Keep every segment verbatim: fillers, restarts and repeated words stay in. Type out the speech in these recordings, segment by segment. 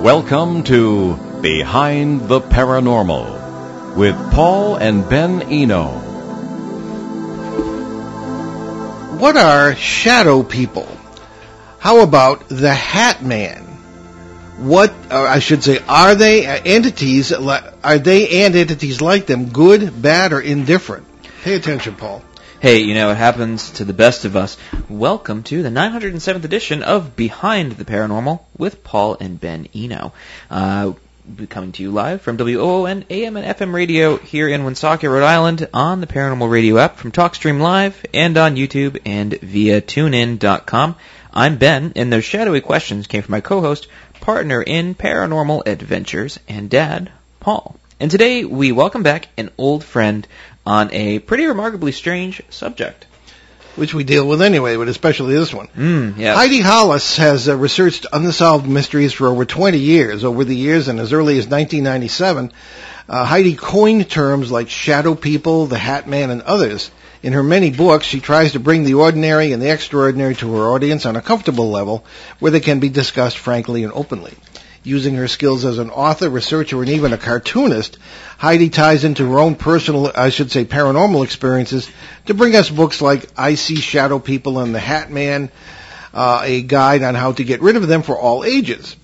Welcome to Behind the Paranormal with Paul and Ben Eno. What are shadow people? How about the Hat Man? What, or I should say, are they entities? Are they and entities like them good, bad, or indifferent? Pay attention, Paul. Hey, you know, it happens to the best of us. Welcome to the nine hundred seventh edition of Behind the Paranormal with Paul and Ben Eno. Uh, coming to you live from W O O N A M and F M radio here in Woonsocket, Rhode Island, on the Paranormal Radio app, from TalkStream Live, and on YouTube, and via tune in dot com. I'm Ben, and those shadowy questions came from my co-host, partner in paranormal adventures, and dad, Paul. And today we welcome back an old friend on a pretty remarkably strange subject, which we deal with anyway, but especially this one. Mm, yes. Heidi Hollis has uh, researched unsolved mysteries for over twenty years. Over the years, and as early as nineteen ninety-seven, uh, Heidi coined terms like shadow people, the Hat Man, and others. In her many books, she tries to bring the ordinary and the extraordinary to her audience on a comfortable level where they can be discussed frankly and openly. Using her skills as an author, researcher, and even a cartoonist, Heidi ties into her own personal, I should say, paranormal experiences to bring us books like I See Shadow People and The Hat Man, uh, a guide on how to get rid of them for all ages.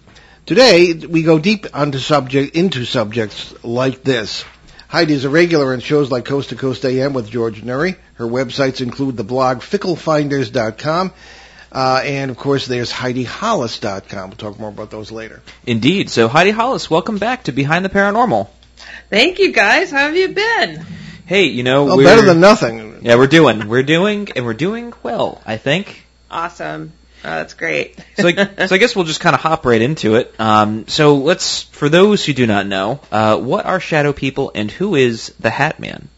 Today, we go deep onto subject, into subjects like this. Heidi is a regular in shows like Coast to Coast A M with George Noory. Her websites include the blog Fickle Finders dot com. Uh, and, of course, there's Heidi Hollis dot com. We'll talk more about those later. Indeed. So, Heidi Hollis, welcome back to Behind the Paranormal. Thank you, guys. How have you been? Hey, you know, well, we're... better than nothing. Yeah, we're doing. We're doing, and we're doing well, I think. Awesome. Oh, that's great. so, I, so, I guess we'll just kind of hop right into it. Um, so, let's, for those who do not know, uh, what are shadow people, and who is the Hat Man?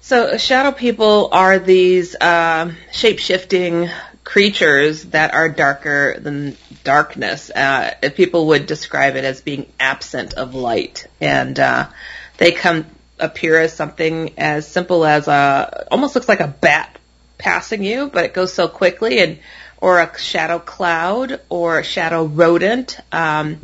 So, shadow people are these uh, shape-shifting creatures that are darker than darkness. Uh, people would describe it as being absent of light, and uh, they come appear as something as simple as a almost looks like a bat passing you, but it goes so quickly, and or a shadow cloud or a shadow rodent, um,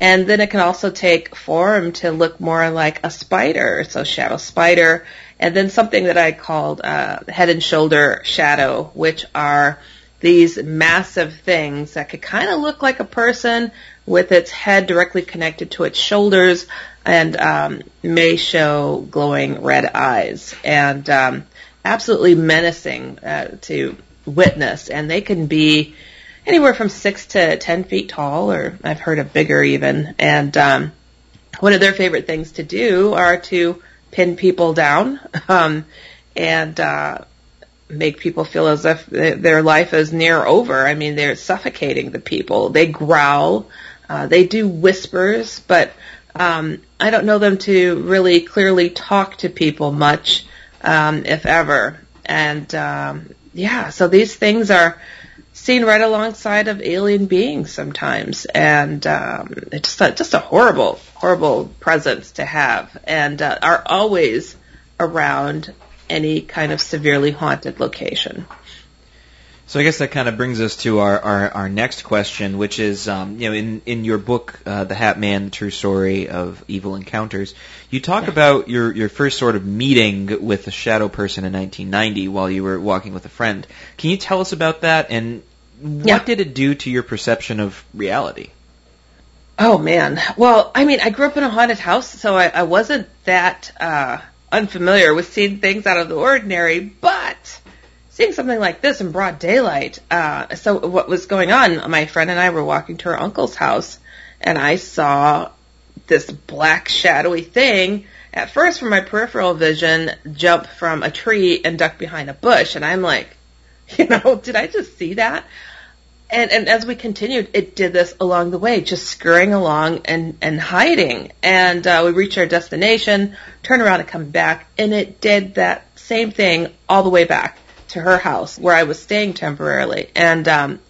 and then it can also take form to look more like a spider, so shadow spider, and then something that I called uh, head and shoulder shadow, which are these massive things that could kind of look like a person with its head directly connected to its shoulders, and um, may show glowing red eyes, and um, absolutely menacing uh, to witness. And they can be anywhere from six to ten feet tall, or I've heard of bigger even. And um, one of their favorite things to do are to pin people down um, and uh make people feel as if their life is near over. I mean, they're suffocating the people. They growl. Uh, they do whispers, but um, I don't know them to really clearly talk to people much, um, if ever. And, um, yeah, so these things are seen right alongside of alien beings sometimes. And um, it's just a, just a horrible, horrible presence to have, and uh, are always around any kind of severely haunted location. So I guess that kind of brings us to our, our, our next question, which is, um, you know, in, in your book, uh, The Hat Man, the True Story of Evil Encounters, you talk yeah. about your, your first sort of meeting with a shadow person in nineteen ninety while you were walking with a friend. Can you tell us about that, and what yeah. did it do to your perception of reality? Oh, man. Well, I mean, I grew up in a haunted house, so I, I wasn't that... Uh, unfamiliar with seeing things out of the ordinary, but seeing something like this in broad daylight. Uh, so what was going on, my friend and I were walking to her uncle's house, and I saw this black shadowy thing at first from my peripheral vision jump from a tree and duck behind a bush. And I'm like, you know, did I just see that? And, and as we continued, it did this along the way, just scurrying along and, and hiding. And uh, we reached our destination, turned around and come back, and it did that same thing all the way back to her house where I was staying temporarily. And um,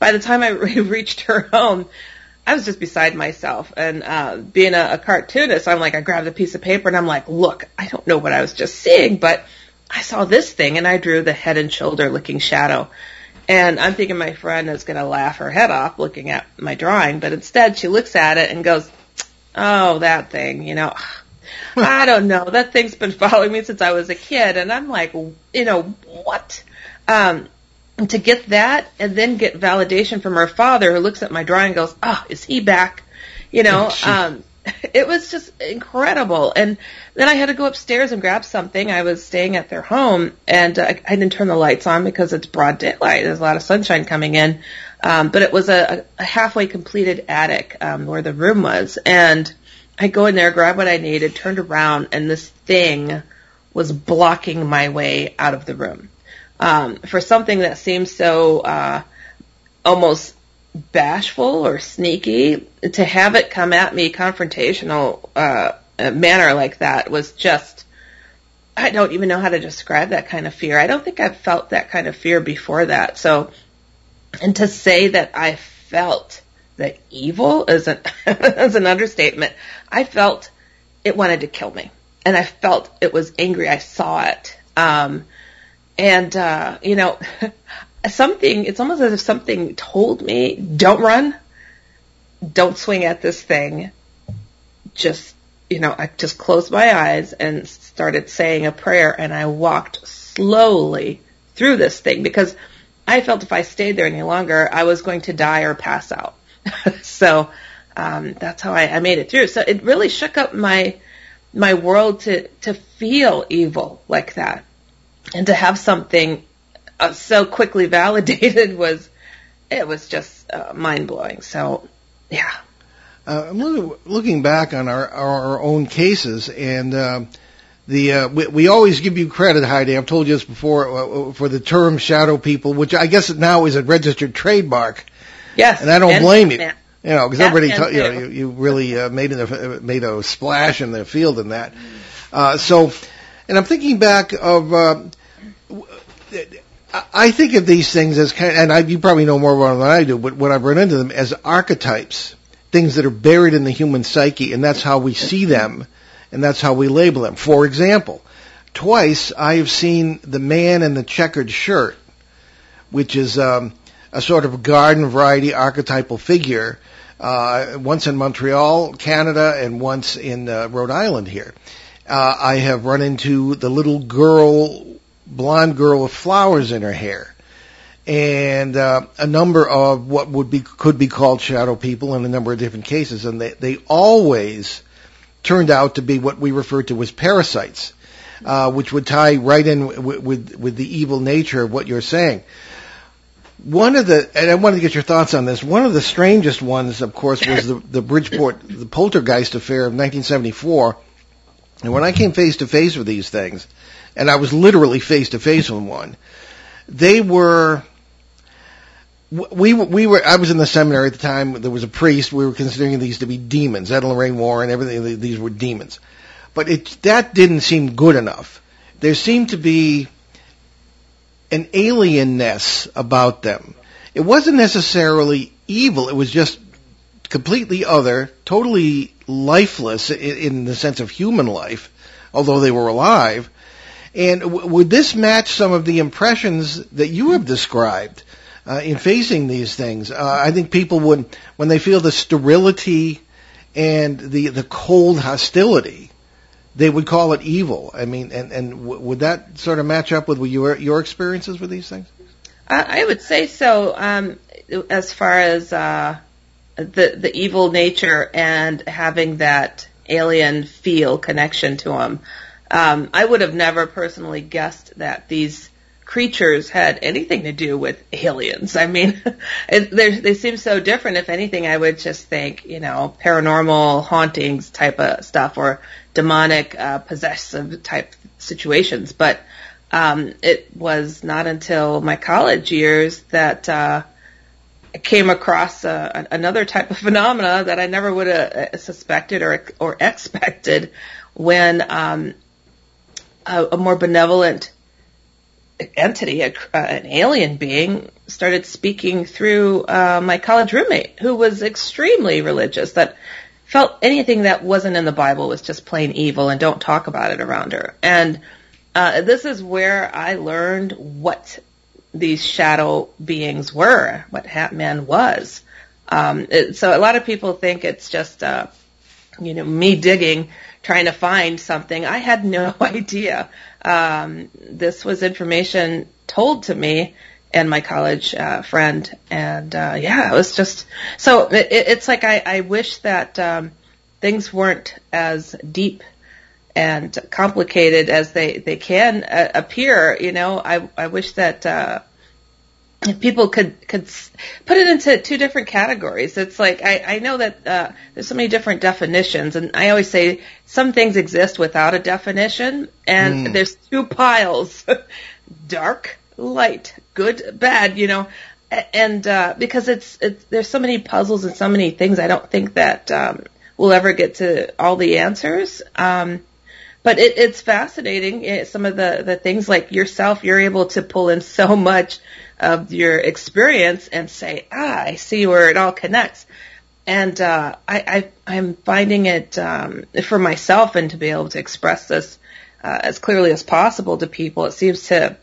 by the time I re- reached her home, I was just beside myself. And uh, being a, a cartoonist, I'm like, I grabbed a piece of paper and I'm like, look, I don't know what I was just seeing, but I saw this thing, and I drew the head and shoulder looking shadow. And I'm thinking my friend is going to laugh her head off looking at my drawing, but instead she looks at it and goes, oh, that thing, you know, I don't know. That thing's been following me since I was a kid. And I'm like, you know, what? Um, to get that and then get validation from her father who looks at my drawing and goes, oh, is he back? You know, oh, um, it was just incredible. And then I had to go upstairs and grab something. I was staying at their home, and uh, I didn't turn the lights on because it's broad daylight. There's a lot of sunshine coming in. Um, but it was a, a halfway completed attic um, where the room was. And I go in there, grab what I needed, turned around, and this thing was blocking my way out of the room. Um, for something that seemed so uh, almost bashful or sneaky, to have it come at me confrontational uh, manner like that was just, I don't even know how to describe that kind of fear. I don't think I've felt that kind of fear before that. So, and to say that I felt that evil is an, is an understatement. I felt it wanted to kill me, and I felt it was angry. I saw it. Um, and, uh, you know, something, it's almost as if something told me, don't run, don't swing at this thing. Just, you know, I just closed my eyes and started saying a prayer, and I walked slowly through this thing because I felt if I stayed there any longer, I was going to die or pass out. So, um, that's how I, I made it through. So it really shook up my, my world to, to feel evil like that. And to have something uh, so quickly validated was, it was just uh, mind blowing. So, yeah. Uh, I'm looking, looking back on our, our, our own cases, and, um, The uh, we, we always give you credit, Heidi. I've told you this before uh, for the term "shadow people," which I guess now is a registered trademark. Yes, and I don't and blame you, man. You know, because everybody, ta- you know, you, you really uh, made a made a splash in the field in that. Uh, so, and I'm thinking back of, uh, I think of these things as kind of, and I, you probably know more about them than I do, but when I've run into them as archetypes, things that are buried in the human psyche, and that's how we see them. And that's how we label them. For example, twice I have seen the man in the checkered shirt, which is um, a sort of garden variety archetypal figure, uh, once in Montreal, Canada, and once in uh, Rhode Island here. Uh, I have run into the little girl, blonde girl with flowers in her hair, and uh, a number of what would be could be called shadow people in a number of different cases, and they, they always turned out to be what we refer to as parasites, uh, which would tie right in w- with with the evil nature of what you're saying. One of the, and I wanted to get your thoughts on this. One of the strangest ones, of course, was the, the Bridgeport, the poltergeist affair of nineteen seventy-four. And when I came face to face with these things, and I was literally face to face with one, they were. We we were I was in the seminary at the time. There was a priest. We were considering these to be demons. Ed and Lorraine Warren, everything. These were demons, but it that didn't seem good enough. There seemed to be an alienness about them. It wasn't necessarily evil. It was just completely other, totally lifeless in, in the sense of human life, although they were alive. And w- would this match some of the impressions that you have described? Uh, in facing these things, uh, I think people would, when they feel the sterility and the the cold hostility, they would call it evil. I mean, and and w- would that sort of match up with your your experiences with these things? I, I would say so. Um, as far as uh, the the evil nature and having that alien feel connection to them, um, I would have never personally guessed that these creatures had anything to do with aliens. I mean, it, they seem so different. If anything, I would just think, you know, paranormal hauntings type of stuff or demonic uh, possessive type situations. But um, it was not until my college years that uh, I came across uh, another type of phenomena that I never would have suspected or or expected when um, a, a more benevolent entity, a, uh, an alien being, started speaking through uh, my college roommate, who was extremely religious, that felt anything that wasn't in the Bible was just plain evil and don't talk about it around her. And uh, this is where I learned what these shadow beings were, what Hat Man was. Um, it, so a lot of people think it's just, uh, you know, me digging, trying to find something. I had no idea. Um, this was information told to me and my college uh, friend. And, uh, yeah, it was just, so it, it's like I, I wish that um, things weren't as deep and complicated as they, they can uh, appear. You know, I, I wish that uh, people could, could put it into two different categories. It's like, I, I know that uh, there's so many different definitions, and I always say some things exist without a definition, and mm. there's two piles, dark, light, good, bad, you know, and uh, because it's, it's there's so many puzzles and so many things, I don't think that um, we'll ever get to all the answers. Um But it, it's fascinating, it, some of the, the things like yourself, you're able to pull in so much of your experience and say, ah, I see where it all connects. And uh, I, I, I'm finding it um, for myself, and to be able to express this uh, as clearly as possible to people, it seems to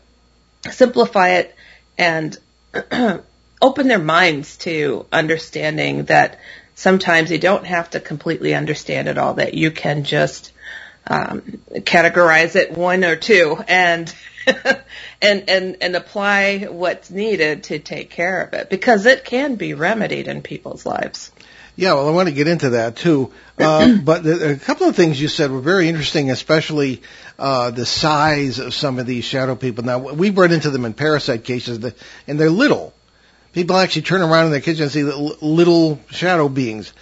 simplify it and open their minds to understanding that sometimes you don't have to completely understand it all, that you can just Um, categorize it one or two and, and, and, and apply what's needed to take care of it, because it can be remedied in people's lives. Yeah, well, I want to get into that too. Uh, but a couple of things you said were very interesting, especially uh, the size of some of these shadow people. Now, we've run into them in parasite cases, and they're little. People actually turn around in their kitchen and see little shadow beings.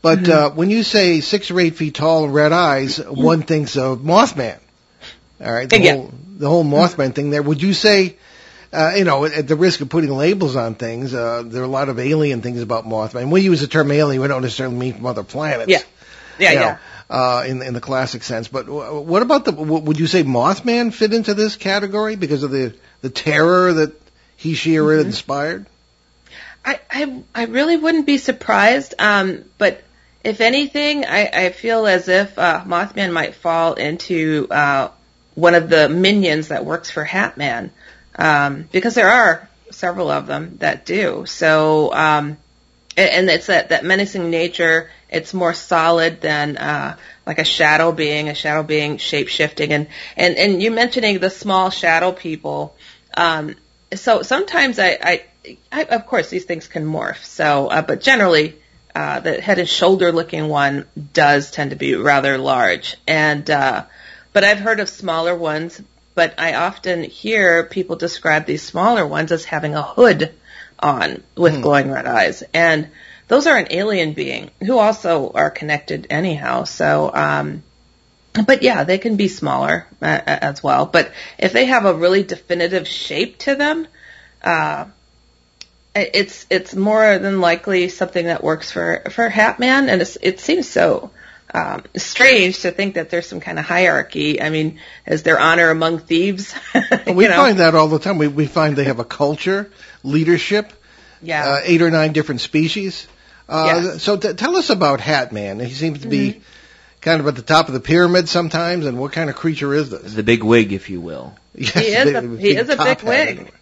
But mm-hmm. uh, when you say six or eight feet tall and red eyes, one thinks of Mothman. All right, the, yeah. whole, the whole Mothman thing there. Would you say, uh, you know, at the risk of putting labels on things, uh, there are a lot of alien things about Mothman. We use the term alien. We don't necessarily mean from other planets. Yeah, yeah, you know, yeah. Uh, in, in the classic sense. But what about the, would you say Mothman fit into this category because of the, the terror that he, she, or it mm-hmm. inspired? I, I, I really wouldn't be surprised, um, but... If anything, I, I feel as if uh, Mothman might fall into uh, one of the minions that works for Hat Man, um, because there are several of them that do. So, um, and, and it's that, that menacing nature. It's more solid than uh, like a shadow being, a shadow being shape-shifting. And, and, and you mentioning the small shadow people. Um, so sometimes I, I, I, of course, these things can morph. So, uh, but generally... Uh, the head and shoulder looking one does tend to be rather large. And, uh, but I've heard of smaller ones, but I often hear people describe these smaller ones as having a hood on with mm. glowing red eyes. And those are an alien being who also are connected anyhow. So, um, but yeah, they can be smaller uh, as well. But if they have a really definitive shape to them, uh, It's it's more than likely something that works for, for Hat Man, and it's, it seems so um, strange to think that there's some kind of hierarchy. I mean, is there honor among thieves? we know? find that all the time. We we find they have a culture, leadership, yeah, uh, eight or nine different species. Uh, yes. So t- tell us about Hat Man. He seems to be mm-hmm. kind of at the top of the pyramid sometimes, and what kind of creature is this? The big wig, if you will. Yes, he is the, a, he is a big wig. Anyway.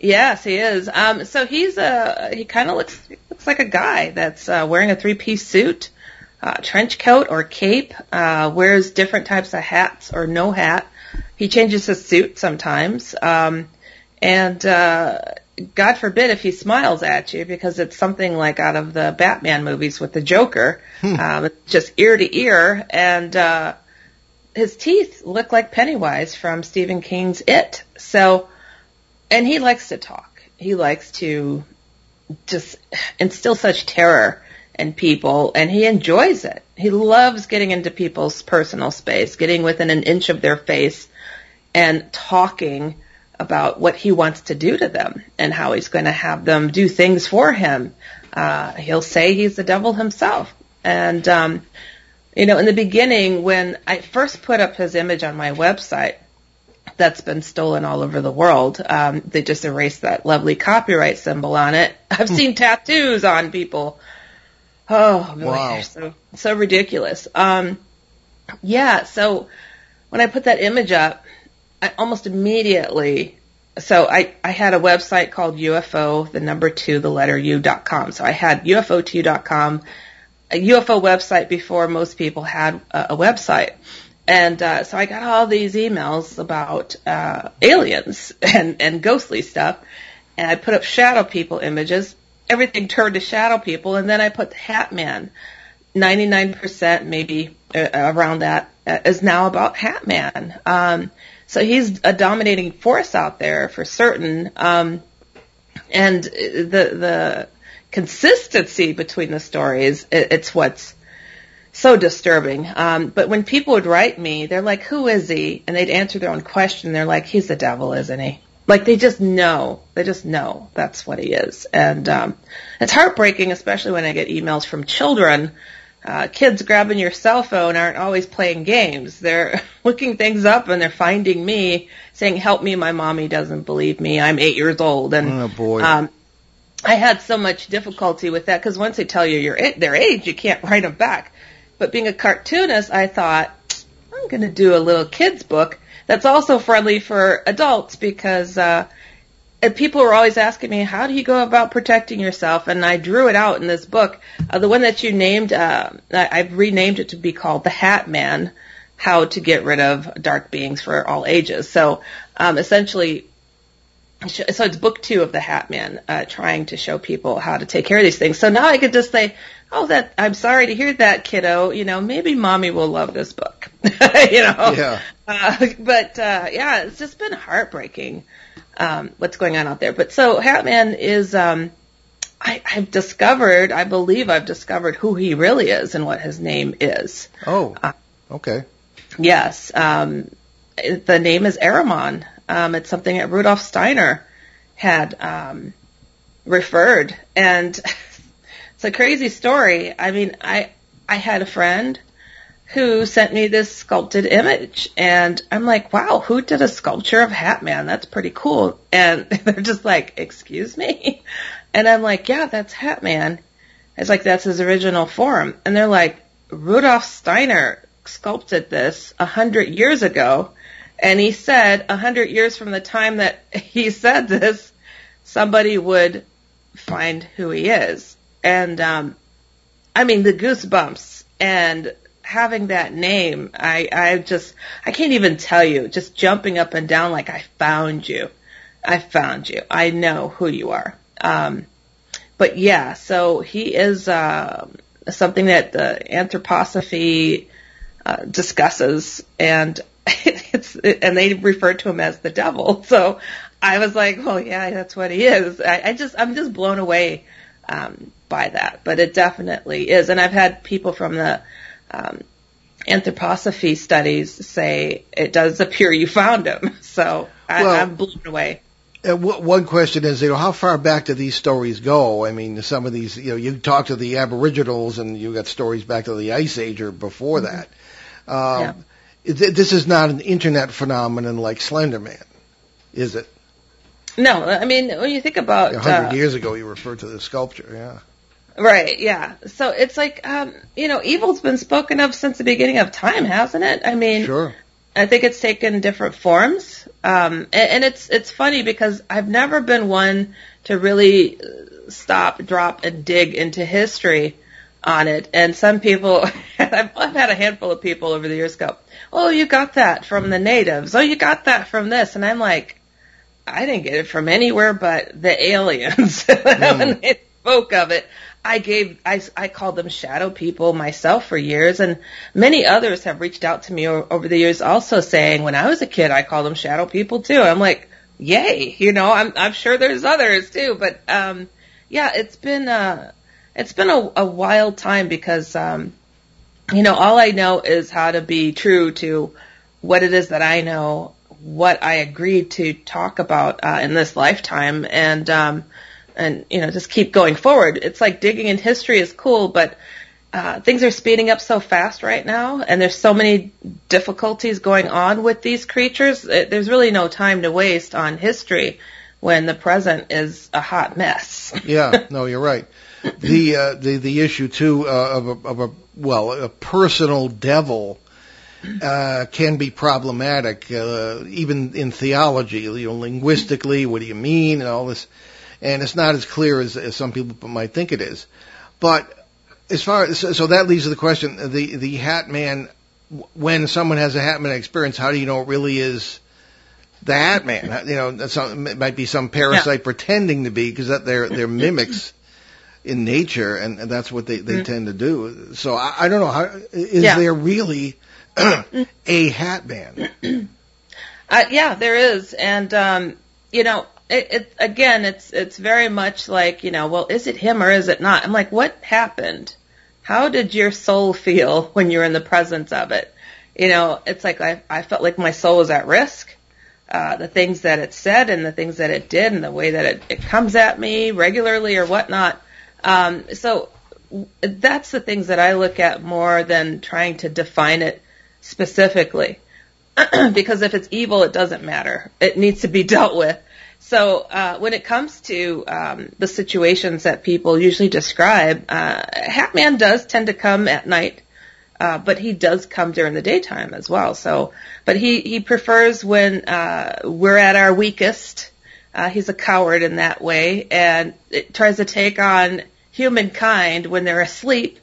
Yes, he is. Um, so he's a, he kind of looks, looks like a guy that's uh, wearing a three-piece suit, uh, trench coat or cape, uh, wears different types of hats or no hat. He changes his suit sometimes. Um, and uh, God forbid if he smiles at you, because it's something like out of the Batman movies with the Joker, hmm. um, just ear to ear. And uh, his teeth look like Pennywise from Stephen King's It. So... And he likes to talk. He likes to just instill such terror in people, and he enjoys it. He loves getting into people's personal space, getting within an inch of their face, and talking about what he wants to do to them and how he's going to have them do things for him. Uh, he'll say he's the devil himself. And, um, you know, in the beginning, when I first put up his image on my website, that's been stolen all over the world. Um, they just erased that lovely copyright symbol on it. I've seen tattoos on people. Oh, really, wow. They're so, so ridiculous. Um, yeah, so when I put that image up, I almost immediately so I, I had a website called U F O, the number two, the letter U dot com. So I had U F O two dot com, a U F O website before most people had a, a website. And uh, so I got all these emails about uh, aliens and, and ghostly stuff. And I put up shadow people images. Everything turned to shadow people. And then I put the Hat Man. ninety-nine percent maybe uh, around that uh, is now about Hat Man. Um, so he's a dominating force out there for certain. Um, and the the consistency between the stories, it, it's what's so disturbing. Um, but when people would write me, they're like, who is he? And they'd answer their own question. They're like, he's the devil, isn't he? Like, they just know. They just know that's what he is. And um, it's heartbreaking, especially when I get emails from children. Uh, kids grabbing your cell phone aren't always playing games. They're looking things up, and they're finding me, saying, help me, my mommy doesn't believe me. I'm eight years old. And oh, boy. Um, I had so much difficulty with that, because once they tell you you're their age, you can't write them back. But being a cartoonist, I thought, I'm going to do a little kid's book that's also friendly for adults, because uh people were always asking me, how do you go about protecting yourself? And I drew it out in this book. Uh, the one that you named, uh, I, I've renamed it to be called The Hat Man, How to Get Rid of Dark Beings for All Ages. So um essentially, so it's book two of The Hat Man, uh, trying to show people how to take care of these things. So now I could just say, oh, that I'm sorry to hear that, kiddo. You know, maybe mommy will love this book. you know, yeah. Uh, but uh, yeah, it's just been heartbreaking um, what's going on out there. But so Hat Man is, um, I, I've discovered, I believe I've discovered who he really is and what his name is. Oh, okay. Uh, yes, um, the name is Aramon. Um, it's something that Rudolf Steiner had um, referred, and it's a crazy story. I mean, I I had a friend who sent me this sculpted image, and I'm like, wow, who did a sculpture of Hat Man? That's pretty cool. And they're just like, excuse me? And I'm like, yeah, that's Hat Man. It's like, that's his original form. And they're like, Rudolf Steiner sculpted this a hundred years ago. And he said a hundred years from the time that he said this, somebody would find who he is. And, um, I mean, the goosebumps and having that name, I, I just, I can't even tell you, just jumping up and down like, I found you. I found you. I know who you are. Um, but yeah, so he is, uh, something that the Anthroposophy, uh, discusses, and It's, and they refer to him as the devil. So I was like, well, yeah, that's what he is. I, I just, I'm just blown away um, by that. But it definitely is. And I've had people from the um, Anthroposophy studies say it does appear you found him. So I, well, I'm blown away. And w- one question is, you know, how far back do these stories go? I mean, some of these, you know, you talk to the Aboriginals, and you got stories back to the Ice Age or before mm-hmm. that. Um, yeah. This is not an internet phenomenon like Slender Man, is it? No, I mean, when you think about... a hundred uh, years ago, you referred to the sculpture, yeah. Right, yeah. So it's like, um, you know, evil's been spoken of since the beginning of time, hasn't it? I mean, sure. I think it's taken different forms. Um, and, and it's it's funny, because I've never been one to really stop, drop, and dig into history on it. And some people, I've, I've had a handful of people over the years go, oh, you got that from the natives. Oh, you got that from this. And I'm like, I didn't get it from anywhere but the aliens. Mm. When they spoke of it, I gave, I, I called them shadow people myself for years. And many others have reached out to me o- over the years also saying, when I was a kid, I called them shadow people too. I'm like, yay. You know, I'm, I'm sure there's others too. But, um, yeah, it's been, uh, it's been a, a wild time, because, um, you know, all I know is how to be true to what it is that I know, what I agreed to talk about uh, in this lifetime, and, um, and you know, just keep going forward. It's like digging in history is cool, but uh, things are speeding up so fast right now, and there's so many difficulties going on with these creatures. It, there's really no time to waste on history when the present is a hot mess. Yeah, no, you're right. The uh, the the issue too uh, of a, of a well a personal devil uh, can be problematic, uh, even in theology, you know, linguistically, what do you mean, and all this. And it's not as clear as, as some people might think it is. But as far as, so, so that leads to the question, the, the Hat Man, when someone has a Hat Man experience, how do you know it really is the Hat Man? You know, that's, it might be some parasite yeah. pretending to be, because they're, they're mimics in nature, and, and that's what they, they mm. tend to do. So I, I don't know, how, is yeah. there really a Hat Man? uh, yeah, there is. And, um, you know, It, it, again, it's it's very much like, you know, well, is it him or is it not? I'm like, what happened? How did your soul feel when you're in the presence of it? You know, it's like I, I felt like my soul was at risk. Uh, the things that it said and the things that it did and the way that it, it comes at me regularly or whatnot. Um, so that's the things that I look at more than trying to define it specifically. Because if it's evil, it doesn't matter. It needs to be dealt with. So uh when it comes to um the situations that people usually describe, uh Hat Man does tend to come at night, uh but he does come during the daytime as well. So, but he he prefers when uh we're at our weakest. Uh he's a coward in that way, and it tries to take on humankind when they're asleep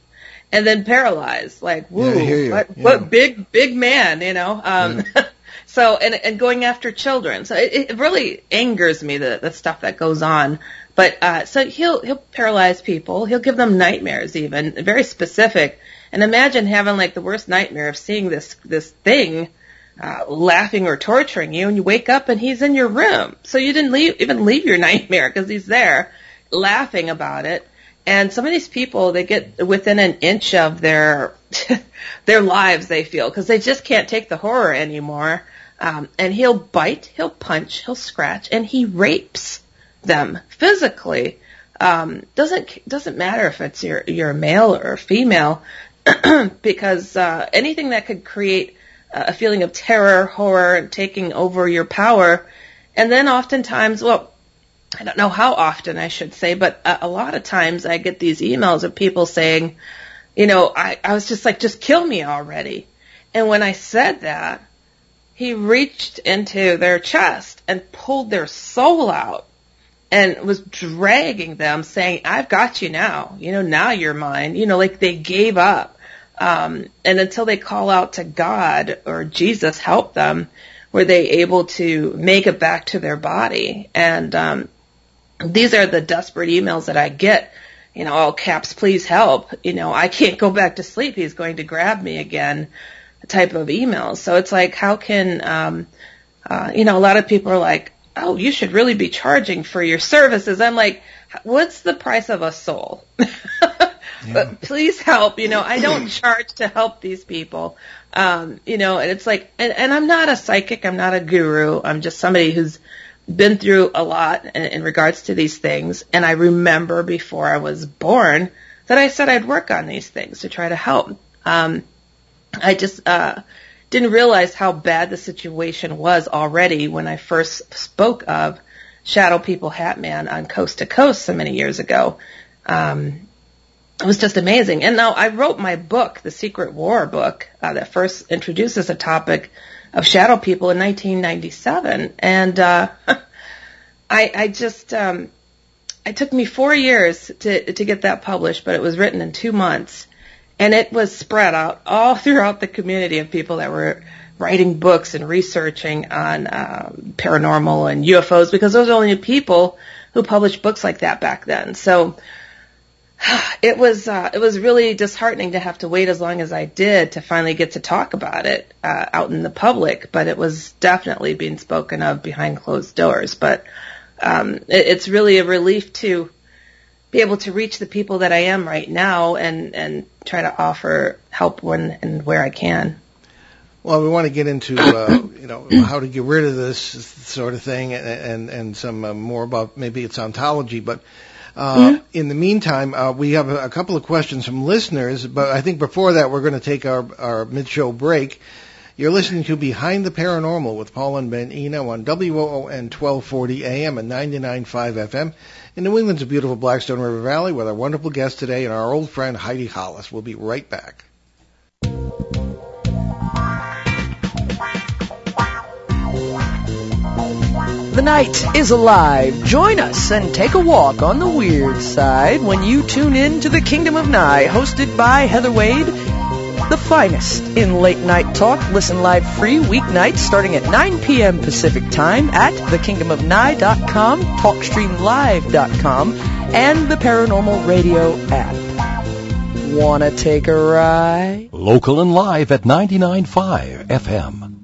and then paralyzed. Like, woo, yeah, what, yeah. what big big man, you know? Um yeah. So, and, and going after children. So it, it really angers me, the, the stuff that goes on. But, uh, so he'll, he'll paralyze people. He'll give them nightmares even, very specific. And imagine having like the worst nightmare of seeing this, this thing, uh, laughing or torturing you, and you wake up and he's in your room. So you didn't leave, even leave your nightmare, because he's there laughing about it. And some of these people, they get within an inch of their, their lives, they feel, because they just can't take the horror anymore. Um, and he'll bite, he'll punch, he'll scratch, and he rapes them physically. Um, doesn't doesn't matter if it's your your male or female, because uh, anything that could create a feeling of terror, horror, and taking over your power. And then oftentimes, well, I don't know how often I should say, but a, a lot of times I get these emails of people saying, you know, I, I was just like, just kill me already. And when I said that, he reached into their chest and pulled their soul out and was dragging them, saying, I've got you now. You know, now you're mine. You know, like they gave up. Um, and until they call out to God or Jesus help them, were they able to make it back to their body. And um, these are the desperate emails that I get. You know, all caps, please help. You know, I can't go back to sleep. He's going to grab me again. Type of emails. So it's like, how can, um, uh, you know, a lot of people are like, oh, you should really be charging for your services. I'm like, what's the price of a soul? yeah. But please help. You know, I don't charge to help these people. Um, you know, and it's like, and, and I'm not a psychic. I'm not a guru. I'm just somebody who's been through a lot in, in regards to these things. And I remember before I was born that I said I'd work on these things to try to help. Um, I just uh didn't realize how bad the situation was already when I first spoke of Shadow People, Hat Man on Coast to Coast so many years ago. Um it was just amazing. And now I wrote my book, the Secret War book, uh, that first introduces the topic of Shadow People in nineteen ninety-seven. And uh I I just um it took me four years to to get that published, but it was written in two months. And it was spread out all throughout the community of people that were writing books and researching on uh, paranormal and U F Os, because those were only people who published books like that back then. So it was uh, it was really disheartening to have to wait as long as I did to finally get to talk about it uh, out in the public. But it was definitely being spoken of behind closed doors. But um, it, it's really a relief to be able to reach the people that I am right now and, and try to offer help when and where I can. Well, we want to get into, uh, you know, how to get rid of this sort of thing and, and, and some uh, more about maybe its ontology. But uh, mm-hmm. in the meantime, uh, we have a, a couple of questions from listeners. But I think before that, we're going to take our, our mid-show break. You're listening to Behind the Paranormal with Paul and Ben Eno on W O O N twelve forty A M and ninety-nine point five F M. In New England's beautiful Blackstone River Valley with our wonderful guest today and our old friend Heidi Hollis. We'll be right back. The night is alive. Join us and take a walk on the weird side when you tune in to The Kingdom of Nye, hosted by Heather Wade. The finest in late-night talk. Listen live free weeknights starting at nine p.m. Pacific Time at the kingdom of nye dot com, talk stream live dot com, and the Paranormal Radio app. Want to take a ride? Local and live at ninety-nine point five F M.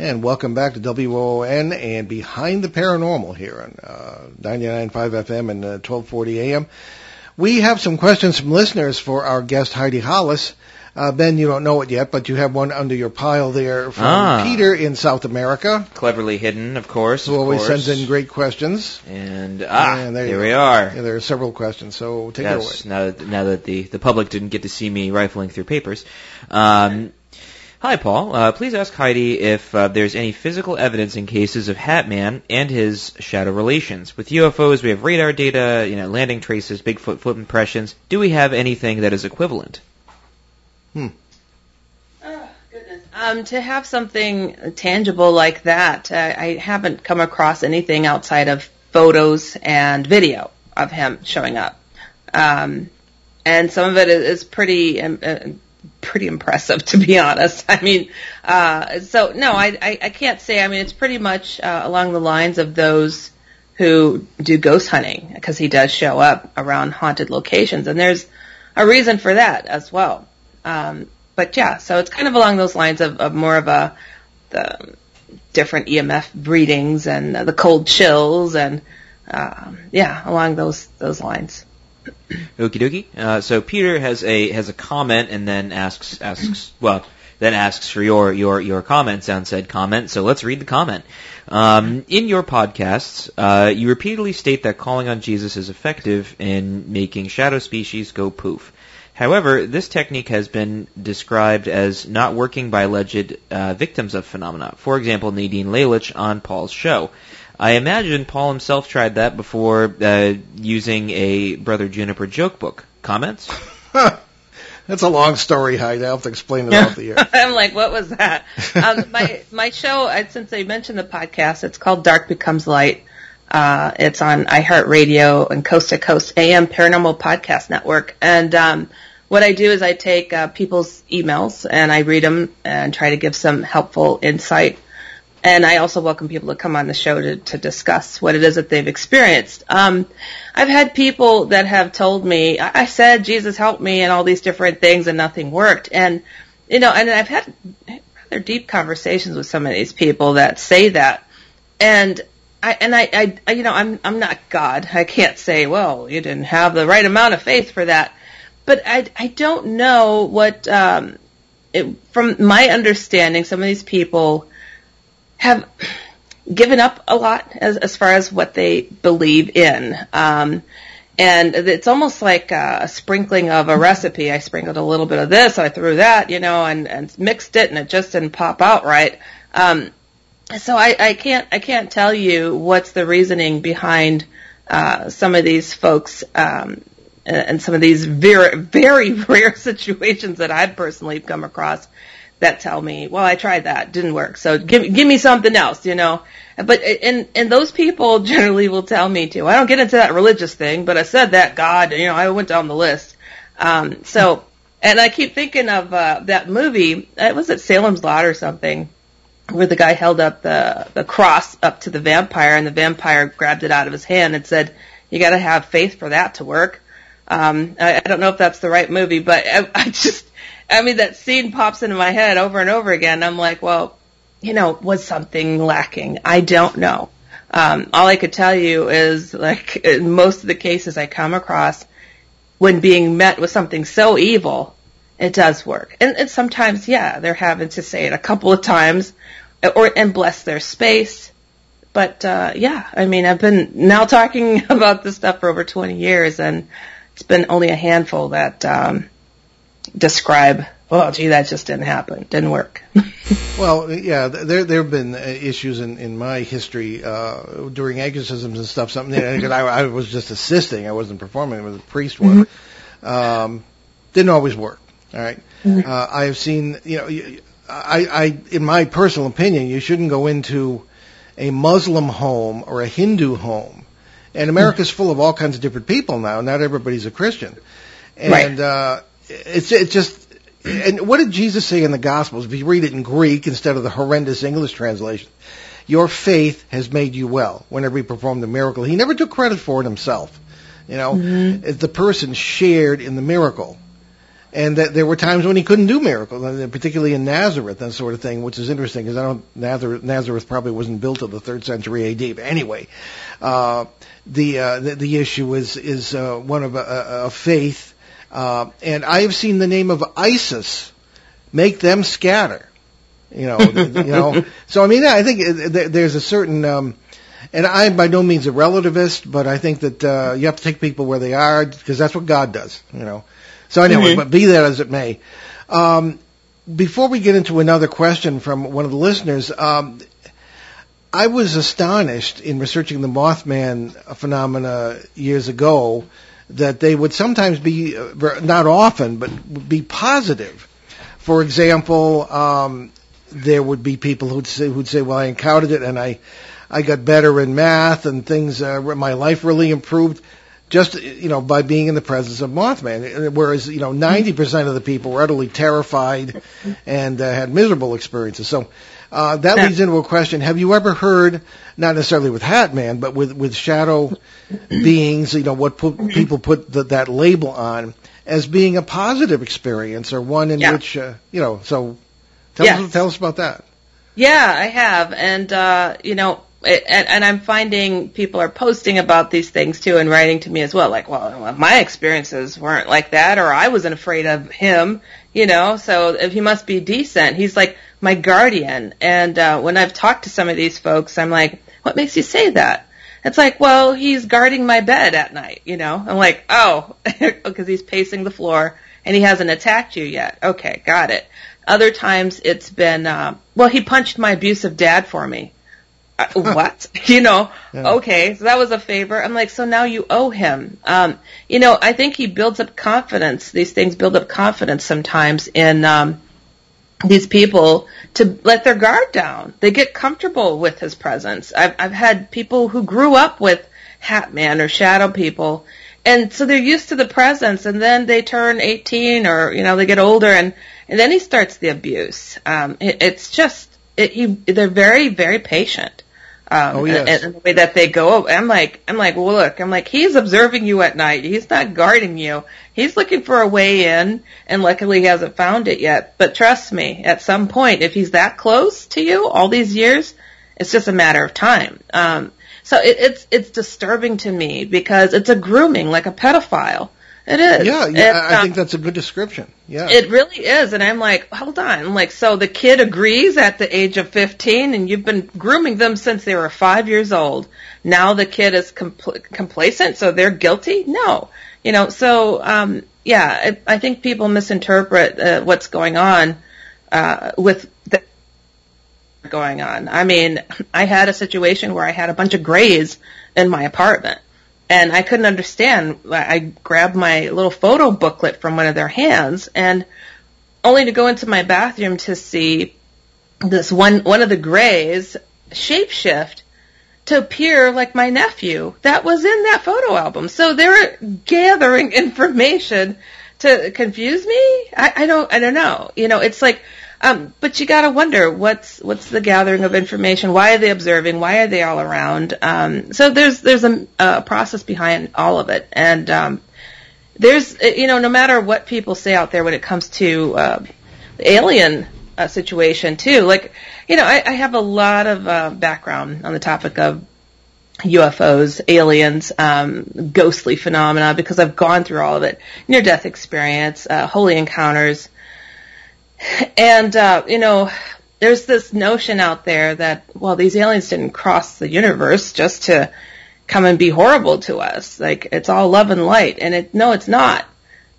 And welcome back to W O N and Behind the Paranormal here on uh, ninety-nine point five F M and uh, twelve forty A M. We have some questions from listeners for our guest, Heidi Hollis. Uh, Ben, you don't know it yet, but you have one under your pile there from ah. Peter in South America. Cleverly hidden, of course. Who of always course. sends in great questions. And, ah, and there here we are. Yeah, there are several questions, so take yes, it away. Now that, now that the, the public didn't get to see me rifling through papers. Um, hi, Paul. Uh, please ask Heidi if uh, there's any physical evidence in cases of Hat Man and his shadow relations. With U F Os, we have radar data, you know, landing traces, Bigfoot foot impressions. Do we have anything that is equivalent? Hmm. Oh, goodness. Um, to have something tangible like that, uh, I haven't come across anything outside of photos and video of him showing up. Um, and some of it is pretty uh, pretty impressive, to be honest. I mean, uh, so, no, I, I, I can't say. I mean, it's pretty much uh, along the lines of those who do ghost hunting, because he does show up around haunted locations. And there's a reason for that as well. Um, but yeah, so it's kind of along those lines of, of more of a the different E M F readings and the cold chills and um, yeah, along those those lines. Okie dokie. Uh, so Peter has a has a comment and then asks asks well then asks for your your your comments on said comment. So let's read the comment. Um, in your podcasts, uh, you repeatedly state that calling on Jesus is effective in making shadow species go poof. However, this technique has been described as not working by alleged uh, victims of phenomena. For example, Nadine Lelich on Paul's show. I imagine Paul himself tried that before uh, using a Brother Juniper joke book. Comments? That's a long story, Heidi. I'll have to explain it off the air. I'm like, what was that? Um, my my show, since I mentioned the podcast, it's called Dark Becomes Light. Uh, it's on iHeartRadio and Coast to Coast A M Paranormal Podcast Network. And um, what I do is I take uh, people's emails and I read them and try to give some helpful insight. And I also welcome people to come on the show to, to discuss what it is that they've experienced. Um, I've had people that have told me, I, I said, Jesus help me and all these different things and nothing worked. And, you know, and I've had rather deep conversations with some of these people that say that. And I, and I, I, you know, I'm, I'm not God. I can't say, well, you didn't have the right amount of faith for that. But I, I don't know what, um, it, from my understanding, some of these people have given up a lot as, as far as what they believe in. Um, and it's almost like a sprinkling of a recipe. I sprinkled a little bit of this, I threw that, you know, and, and mixed it, and it just didn't pop out right. Um, So I, I can't I can't tell you what's the reasoning behind uh, some of these folks um, and some of these very, very rare situations that I've personally come across that tell me, well, I tried that, didn't work, so give give me something else, you know. But and and those people generally will tell me too. I don't get into that religious thing, but I said that God, you know, I went down the list. Um, so and I keep thinking of uh, that movie. It was at Salem's Lot or something, where the guy held up the, the cross up to the vampire, and the vampire grabbed it out of his hand and said, you got to have faith for that to work. Um, I, I don't know if that's the right movie, but I, I just, I mean, that scene pops into my head over and over again. I'm like, well, you know, was something lacking? I don't know. Um, all I could tell you is, like, in most of the cases I come across, when being met with something so evil, it does work. And, and sometimes, yeah, they're having to say it a couple of times or and bless their space. But, uh, yeah, I mean, I've been now talking about this stuff for over twenty years, and it's been only a handful that um, describe, well, gee, that just didn't happen, didn't work. Well, yeah, there there have been issues in, in my history uh, during exorcisms and stuff, something that I, I was just assisting. I wasn't performing. It was a priest work. Mm-hmm. Um, didn't always work. All right. Uh, I have seen, you know, I, I, in my personal opinion, you shouldn't go into a Muslim home or a Hindu home. And America's full of all kinds of different people now. Not everybody's a Christian. And right. uh, it's it just... And what did Jesus say in the Gospels? If you read it in Greek instead of the horrendous English translation, your faith has made you well. Whenever he performed the miracle, he never took credit for it himself. You know, mm-hmm. the person shared in the miracle. And that there were times when he couldn't do miracles, particularly in Nazareth, that sort of thing, which is interesting because I don't Nazareth, Nazareth probably wasn't built till the third century A D. But anyway, uh, the, uh, the the issue is is uh, one of a, a faith. Uh, and I have seen the name of ISIS make them scatter, you know, you know. So I mean, I think there's a certain, um, and I'm by no means a relativist, but I think that uh, you have to take people where they are because that's what God does, you know. So anyway, mm-hmm. but be that as it may, um, before we get into another question from one of the listeners, um, I was astonished in researching the Mothman phenomena years ago. That they would sometimes be, not often, but be positive. For example, um, there would be people who'd say, who'd say, well, I encountered it and I, I got better in math and things, uh, my life really improved just, you know, by being in the presence of Mothman. Whereas, you know, ninety percent of the people were utterly terrified and uh, had miserable experiences. So, uh, that leads into a question. Have you ever heard, not necessarily with Hat Man, but with, with shadow beings, you know, what put, people put the, that label on as being a positive experience or one in yeah. which, uh, you know, so tell, yes. us, tell us about that. Yeah, I have. And, uh, you know, it, and, and I'm finding people are posting about these things too and writing to me as well. Like, well, my experiences weren't like that or I wasn't afraid of him, you know, so if he must be decent. He's like, my guardian. And uh, when I've talked to some of these folks, I'm like, what makes you say that? It's like, well, he's guarding my bed at night, you know? I'm like, oh, because he's pacing the floor and he hasn't attacked you yet. Okay, got it. Other times it's been, uh, well, he punched my abusive dad for me. Uh, what? you know, yeah. Okay, so that was a favor. I'm like, so now you owe him. Um, you know, I think he builds up confidence. These things build up confidence sometimes in... Um, these people to let their guard down. They get comfortable with his presence. I've, I've had people who grew up with Hat Man or shadow people, and so they're used to the presence, and then they turn eighteen or, you know, they get older, and, and then he starts the abuse. Um, it, it's just, it, he, they're very, very patient. Um, oh, yes. And the way that they go, I'm like, I'm like, well, look, I'm like, he's observing you at night. He's not guarding you. He's looking for a way in, and luckily he hasn't found it yet. But trust me, at some point, if he's that close to you all these years, it's just a matter of time. Um, so it, it's, it's disturbing to me because it's a grooming, like a pedophile. It is. Yeah, yeah, I um, think that's a good description. Yeah. It really is. And I'm like, hold on. I'm like, so the kid agrees at the age of fifteen, and you've been grooming them since they were five years old. Now the kid is compl- complacent, so they're guilty? No. You know, so, um, yeah, I, I think people misinterpret uh, what's going on uh, with the going on. I mean, I had a situation where I had a bunch of grays in my apartment. And I couldn't understand. I grabbed my little photo booklet from one of their hands, and only to go into my bathroom to see this one one of the grays shapeshift to appear like my nephew that was in that photo album. So they're gathering information to confuse me. I, I don't. I don't know. You know, it's like. Um, but you gotta wonder what's what's the gathering of information? Why are they observing? Why are they all around? Um, so there's there's a, a process behind all of it, and um, there's you know no matter what people say out there when it comes to uh, the alien uh, situation too. Like you know I, I have a lot of uh, background on the topic of U F Os, aliens, um, ghostly phenomena because I've gone through all of it: near-death experience, uh, holy encounters. And, uh, you know, there's this notion out there that, well, these aliens didn't cross the universe just to come and be horrible to us. Like, it's all love and light. And it, no, it's not.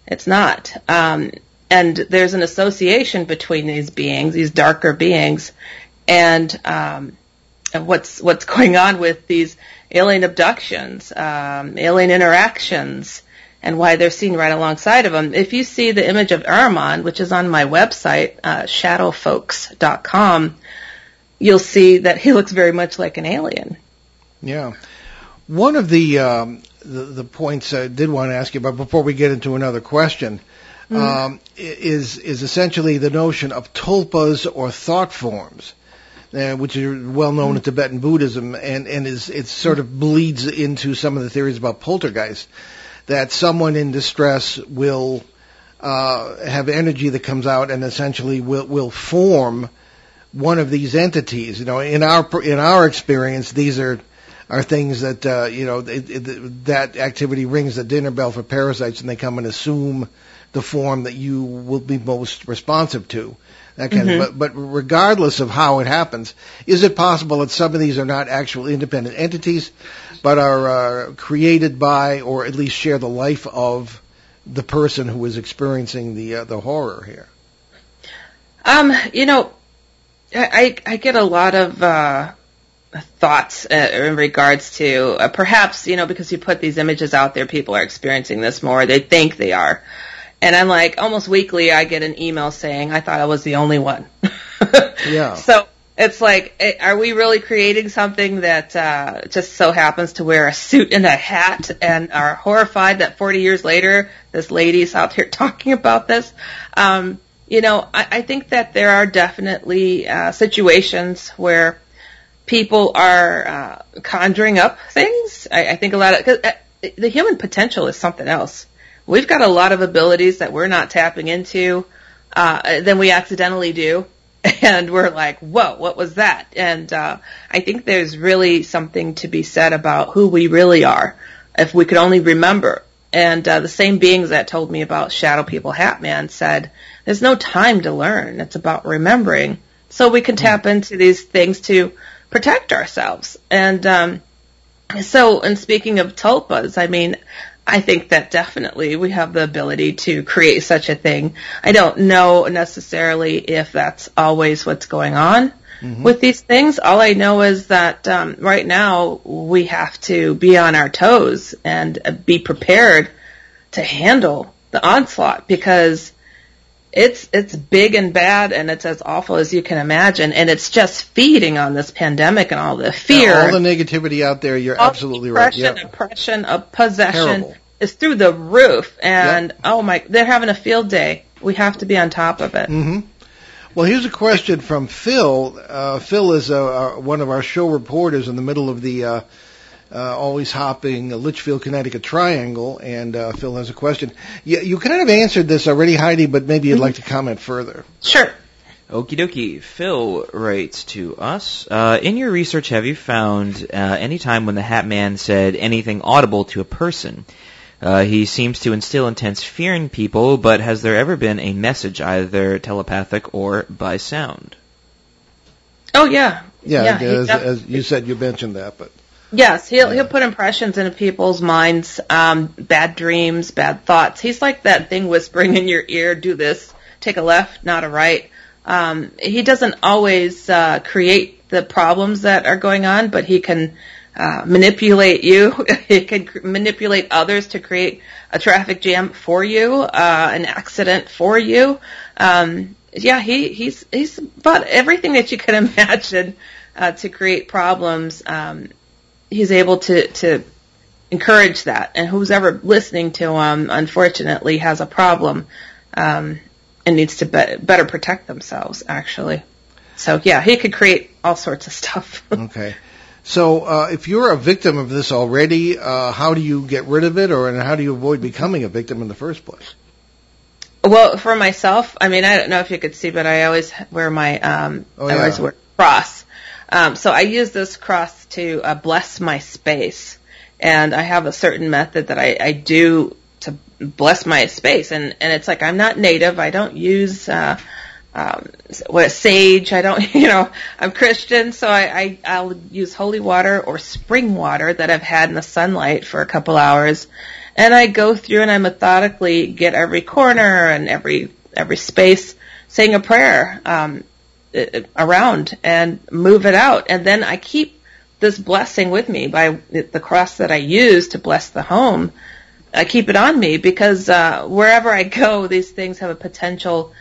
It's not. Um, and there's an association between these beings, these darker beings, and, um, and what's, what's going on with these alien abductions, um, alien interactions, and why they're seen right alongside of them. If you see the image of Aramon, which is on my website, uh, shadow folks dot com, you'll see that he looks very much like an alien. Yeah. One of the um, the, the points I did want to ask you about before we get into another question mm-hmm. um, is is essentially the notion of tulpas or thought forms, uh, which are well known mm-hmm. in Tibetan Buddhism, and, and is it sort of bleeds into some of the theories about poltergeist, that someone in distress will uh, have energy that comes out and essentially will, will form one of these entities. You know, in our in our experience, these are are things that uh, you know it, it, that activity rings the dinner bell for parasites, and they come and assume the form that you will be most responsive to. That kind mm-hmm. of. But, but regardless of how it happens, is it possible that some of these are not actual independent entities, but are uh, created by, or at least share the life of, the person who is experiencing the uh, the horror here? Um, you know. I, I get a lot of uh, thoughts uh, in regards to uh, perhaps, you know, because you put these images out there, people are experiencing this more. They think they are. And I'm like, almost weekly I get an email saying, I thought I was the only one. Yeah. So it's like, are we really creating something that uh, just so happens to wear a suit and a hat and are horrified that forty years later this lady's out here talking about this? Um You know, I, I think that there are definitely uh, situations where people are uh, conjuring up things. I, I think a lot of 'cause, uh, the human potential is something else. We've got a lot of abilities that we're not tapping into, uh, then we accidentally do, and we're like, whoa, what was that? And uh, I think there's really something to be said about who we really are, if we could only remember. And uh, the same beings that told me about Shadow People, Hat Man, said, there's no time to learn. It's about remembering. So we can tap into these things to protect ourselves. And um, so, and speaking of tulpas, I mean, I think that definitely we have the ability to create such a thing. I don't know necessarily if that's always what's going on mm-hmm. with these things. All I know is that um, right now we have to be on our toes and be prepared to handle the onslaught, because It's it's big and bad, and it's as awful as you can imagine, and it's just feeding on this pandemic and all the fear. Now, all the negativity out there, you're all absolutely right. Oppression, yep. oppression, of possession Terrible. Is through the roof, and yep. oh my, they're having a field day. We have to be on top of it. Mm-hmm. Well, here's a question from Phil. Uh, Phil is uh, one of our show reporters in the middle of the uh, Uh, always hopping uh, Litchfield, Connecticut triangle, and uh, Phil has a question. You, you kind of answered this already, Heidi, but maybe you'd like to comment further. Sure. Okie dokie. Phil writes to us, uh, in your research, have you found uh, any time when the Hat Man said anything audible to a person? Uh, he seems to instill intense fear in people, but has there ever been a message, either telepathic or by sound? Oh, yeah. Yeah, yeah as, as you said, you mentioned that, but... Yes, he'll he'll put impressions into people's minds, um, bad dreams, bad thoughts. He's like that thing whispering in your ear, do this, take a left, not a right. Um, he doesn't always uh, create the problems that are going on, but he can uh, manipulate you. He can cr- manipulate others to create a traffic jam for you, uh, an accident for you. Um, yeah, he, he's he's about everything that you can imagine uh, to create problems. Um, He's able to, to encourage that, and who's ever listening to him, unfortunately, has a problem um, and needs to be- better protect themselves, actually. So, yeah, he could create all sorts of stuff. Okay. So uh, if you're a victim of this already, uh, how do you get rid of it, or and how do you avoid becoming a victim in the first place? Well, for myself, I mean, I don't know if you could see, but I always wear my um, oh, yeah. I always wear a cross. Um, so I use this cross to uh, bless my space, and I have a certain method that I, I do to bless my space. And, and it's like I'm not native. I don't use uh, um, what sage. I don't, you know, I'm Christian, so I, I I'll use holy water or spring water that I've had in the sunlight for a couple hours, and I go through and I methodically get every corner and every every space, saying a prayer. Um, around and move it out, and then I keep this blessing with me by the cross that I use to bless the home. I keep it on me because uh, wherever I go, these things have a potential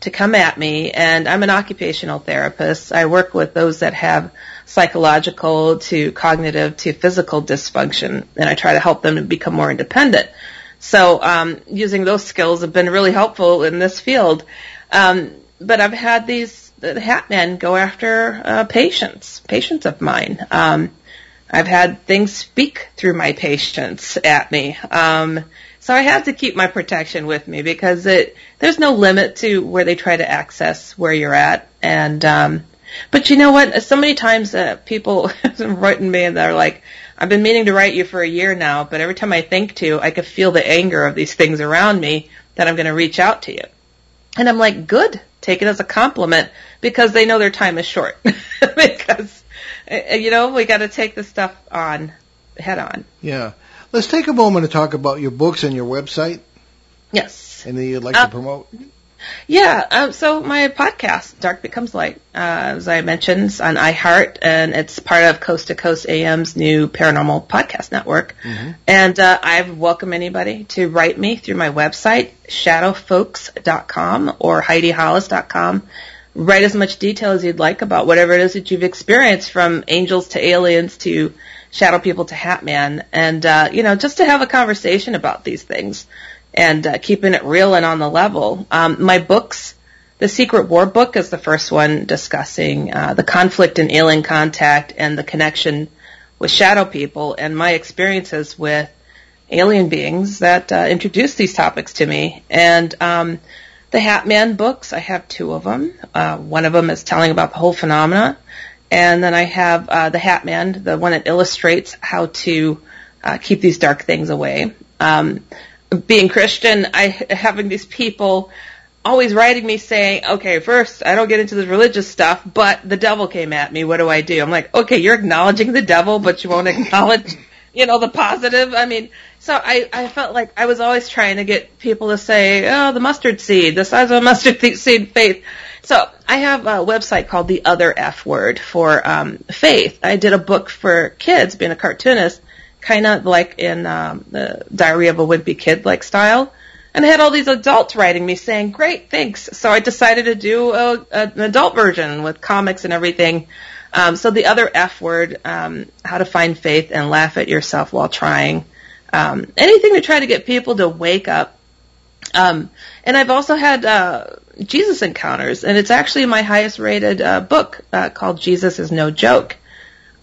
to come at me, and I'm an occupational therapist. I work with those that have psychological to cognitive to physical dysfunction, and I try to help them to become more independent. So um, using those skills have been really helpful in this field. Um, but I've had these the Hat Men go after uh, patients, patients of mine. Um, I've had things speak through my patients at me. Um, so I have to keep my protection with me because it there's no limit to where they try to access where you're at. And um, but you know what? So many times uh, people have written me and they're like, I've been meaning to write you for a year now, but every time I think to, I could feel the anger of these things around me that I'm going to reach out to you. And I'm like, good, take it as a compliment because they know their time is short. Because, you know, we got to take this stuff on, head on. Yeah. Let's take a moment to talk about your books and your website. Yes. Anything you'd like uh, to promote? Yeah, um, so my podcast, Dark Becomes Light, uh, as I mentioned, it's on iHeart, and it's part of Coast to Coast A M's new paranormal podcast network. Mm-hmm. And uh, I welcome anybody to write me through my website, shadow folks dot com or Heidi Hollis dot com. Write as much detail as you'd like about whatever it is that you've experienced, from angels to aliens to shadow people to Hat Man, and uh, you know, just to have a conversation about these things. And uh, keeping it real and on the level. Um, my books, the Secret War book is the first one discussing uh, the conflict in alien contact and the connection with shadow people and my experiences with alien beings that uh, introduced these topics to me. And um, the Hat Man books, I have two of them. Uh, one of them is telling about the whole phenomena. And then I have uh, the Hat Man, the one that illustrates how to uh, keep these dark things away. Um Being Christian, I having these people always writing me saying, okay, first, I don't get into the religious stuff, but the devil came at me. What do I do? I'm like, okay, you're acknowledging the devil, but you won't acknowledge, you know, the positive. I mean, so I, I felt like I was always trying to get people to say, oh, the mustard seed, the size of a mustard seed faith. So I have a website called The Other F Word for um, faith. I did a book for kids, being a cartoonist, kind of like in um, the Diary of a Wimpy Kid-like style. And I had all these adults writing me saying, great, thanks. So I decided to do a, a, an adult version with comics and everything. Um, so The Other F Word, um, how to find faith and laugh at yourself while trying. Um, anything to try to get people to wake up. Um, and I've also had uh, Jesus Encounters, and it's actually my highest rated uh, book uh, called Jesus is No Joke.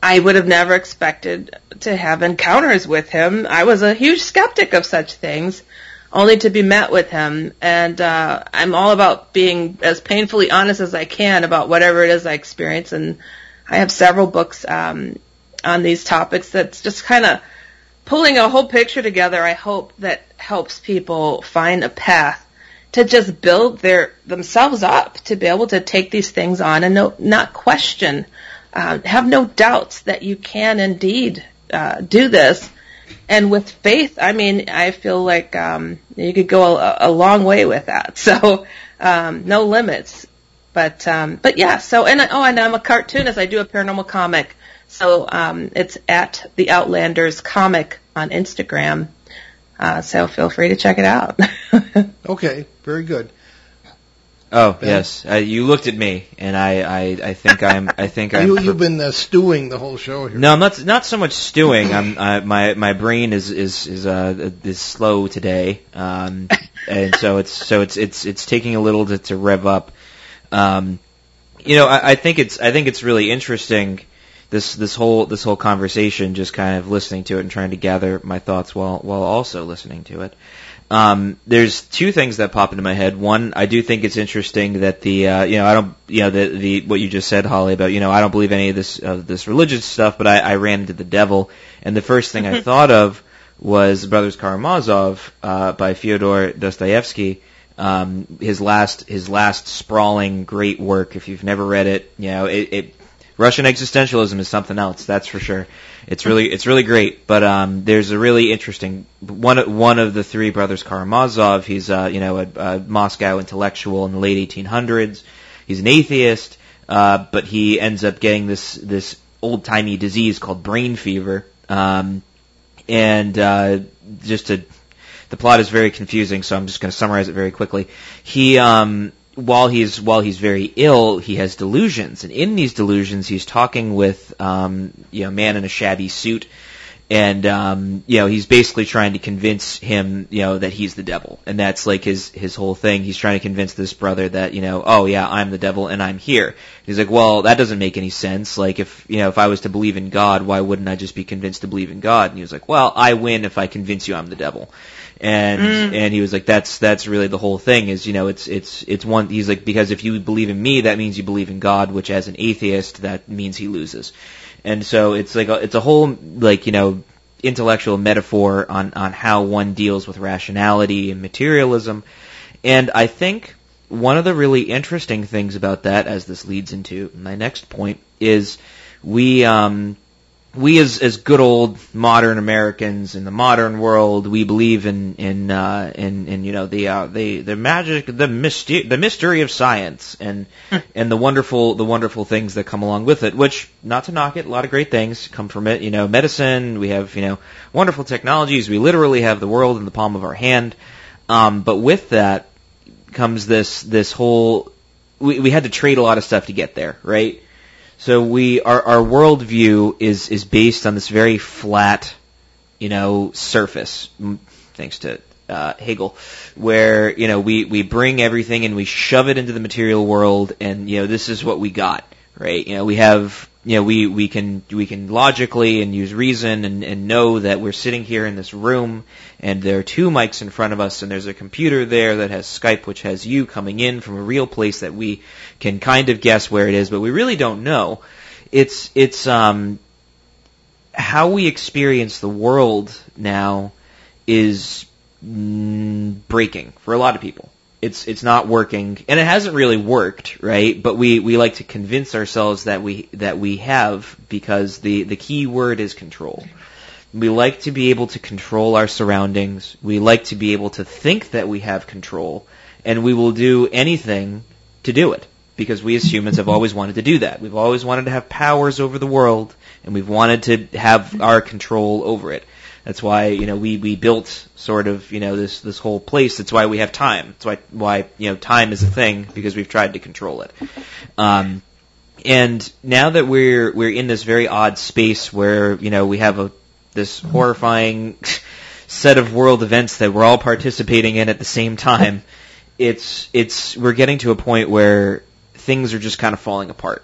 I would have never expected to have encounters with him. I was a huge skeptic of such things, only to be met with him. And uh, I'm all about being as painfully honest as I can about whatever it is I experience. And I have several books um, on these topics that's just kind of pulling a whole picture together, I hope, that helps people find a path to just build their themselves up, to be able to take these things on and no, not question Uh, have no doubts that you can indeed uh, do this. And with faith, I mean, I feel like um, you could go a, a long way with that. So um, no limits. But, um, but yeah, so, and, oh, and I'm a cartoonist. I do a paranormal comic. So um, it's at the Outlanders Comic on Instagram. Uh, so feel free to check it out. Okay, very good. Oh Ben. Yes, uh, you looked at me, and I, I, I think I'm. I think I'm. You, you've been uh, stewing the whole show here. No, I'm not not so much stewing. I'm. I, my my brain is is is uh is slow today, um, and so it's so it's it's it's taking a little to, to rev up. Um, you know, I, I think it's I think it's really interesting. This this whole this whole conversation, just kind of listening to it and trying to gather my thoughts while while also listening to it. Um, there's two things that pop into my head. One, I do think it's interesting that the uh, you know I don't you know the the what you just said, Holly, about you know I don't believe any of this of uh, this religious stuff, but I, I ran into the devil, and the first thing I thought of was Brothers Karamazov uh, by Fyodor Dostoevsky. Um, his last his last sprawling great work. If you've never read it, you know it. it Russian existentialism is something else, that's for sure. It's really, it's really great. But um, there's a really interesting one. One of the three brothers Karamazov. He's, uh, you know, a, a Moscow intellectual in the late eighteen hundreds. He's an atheist, uh, but he ends up getting this this old timey disease called brain fever. Um, and uh, just to, the plot is very confusing, so I'm just going to summarize it very quickly. He um, while he's while he's very ill, he has delusions, and in these delusions, he's talking with um, you know, a man in a shabby suit, and um, you know, he's basically trying to convince him, you know, that he's the devil, and that's like his his whole thing. He's trying to convince this brother that, you know, oh yeah, I'm the devil and I'm here. He's like, well, that doesn't make any sense. Like, if you know, if I was to believe in God, why wouldn't I just be convinced to believe in God? And he was like, well, I win if I convince you I'm the devil. And mm. and he was like, that's that's really the whole thing is, you know, it's it's it's one. He's like, because if you believe in me, that means you believe in God, which as an atheist, that means he loses. And so it's like a, it's a whole, like, you know, intellectual metaphor on, on how one deals with rationality and materialism. And I think one of the really interesting things about that, as this leads into my next point, is we um, we as, as good old modern Americans in the modern world, we believe in in uh, in, in you know the uh, the the magic, the mystery, the mystery of science, and and the wonderful the wonderful things that come along with it. Which, not to knock it, a lot of great things come from it. You know, medicine. We have you know wonderful technologies. We literally have the world in the palm of our hand. Um, but with that comes this this whole we, we had to trade a lot of stuff to get there, right? So we our our worldview is is based on this very flat, you know, surface, thanks to uh, Hegel, where you know we we bring everything and we shove it into the material world, and you know this is what we got, right? You know we have you know we we can we can logically and use reason and and know that we're sitting here in this room and there are two mics in front of us and there's a computer there that has Skype, which has you coming in from a real place that we can kind of guess where it is, but we really don't know. It's it's um how we experience the world now is breaking for a lot of people. It's it's not working, and it hasn't really worked, right? But we, we like to convince ourselves that we that we have, because the, the key word is control. We like to be able to control our surroundings. We like to be able to think that we have control, and we will do anything to do it, because we as humans have always wanted to do that. We've always wanted to have powers over the world, and we've wanted to have our control over it. That's why, you know, we, we built sort of, you know, this, this whole place. That's why we have time. That's why, why, you know, time is a thing, because we've tried to control it. Um, and now that we're, we're in this very odd space where, you know, we have a, this horrifying set of world events that we're all participating in at the same time, it's, it's, we're getting to a point where things are just kind of falling apart.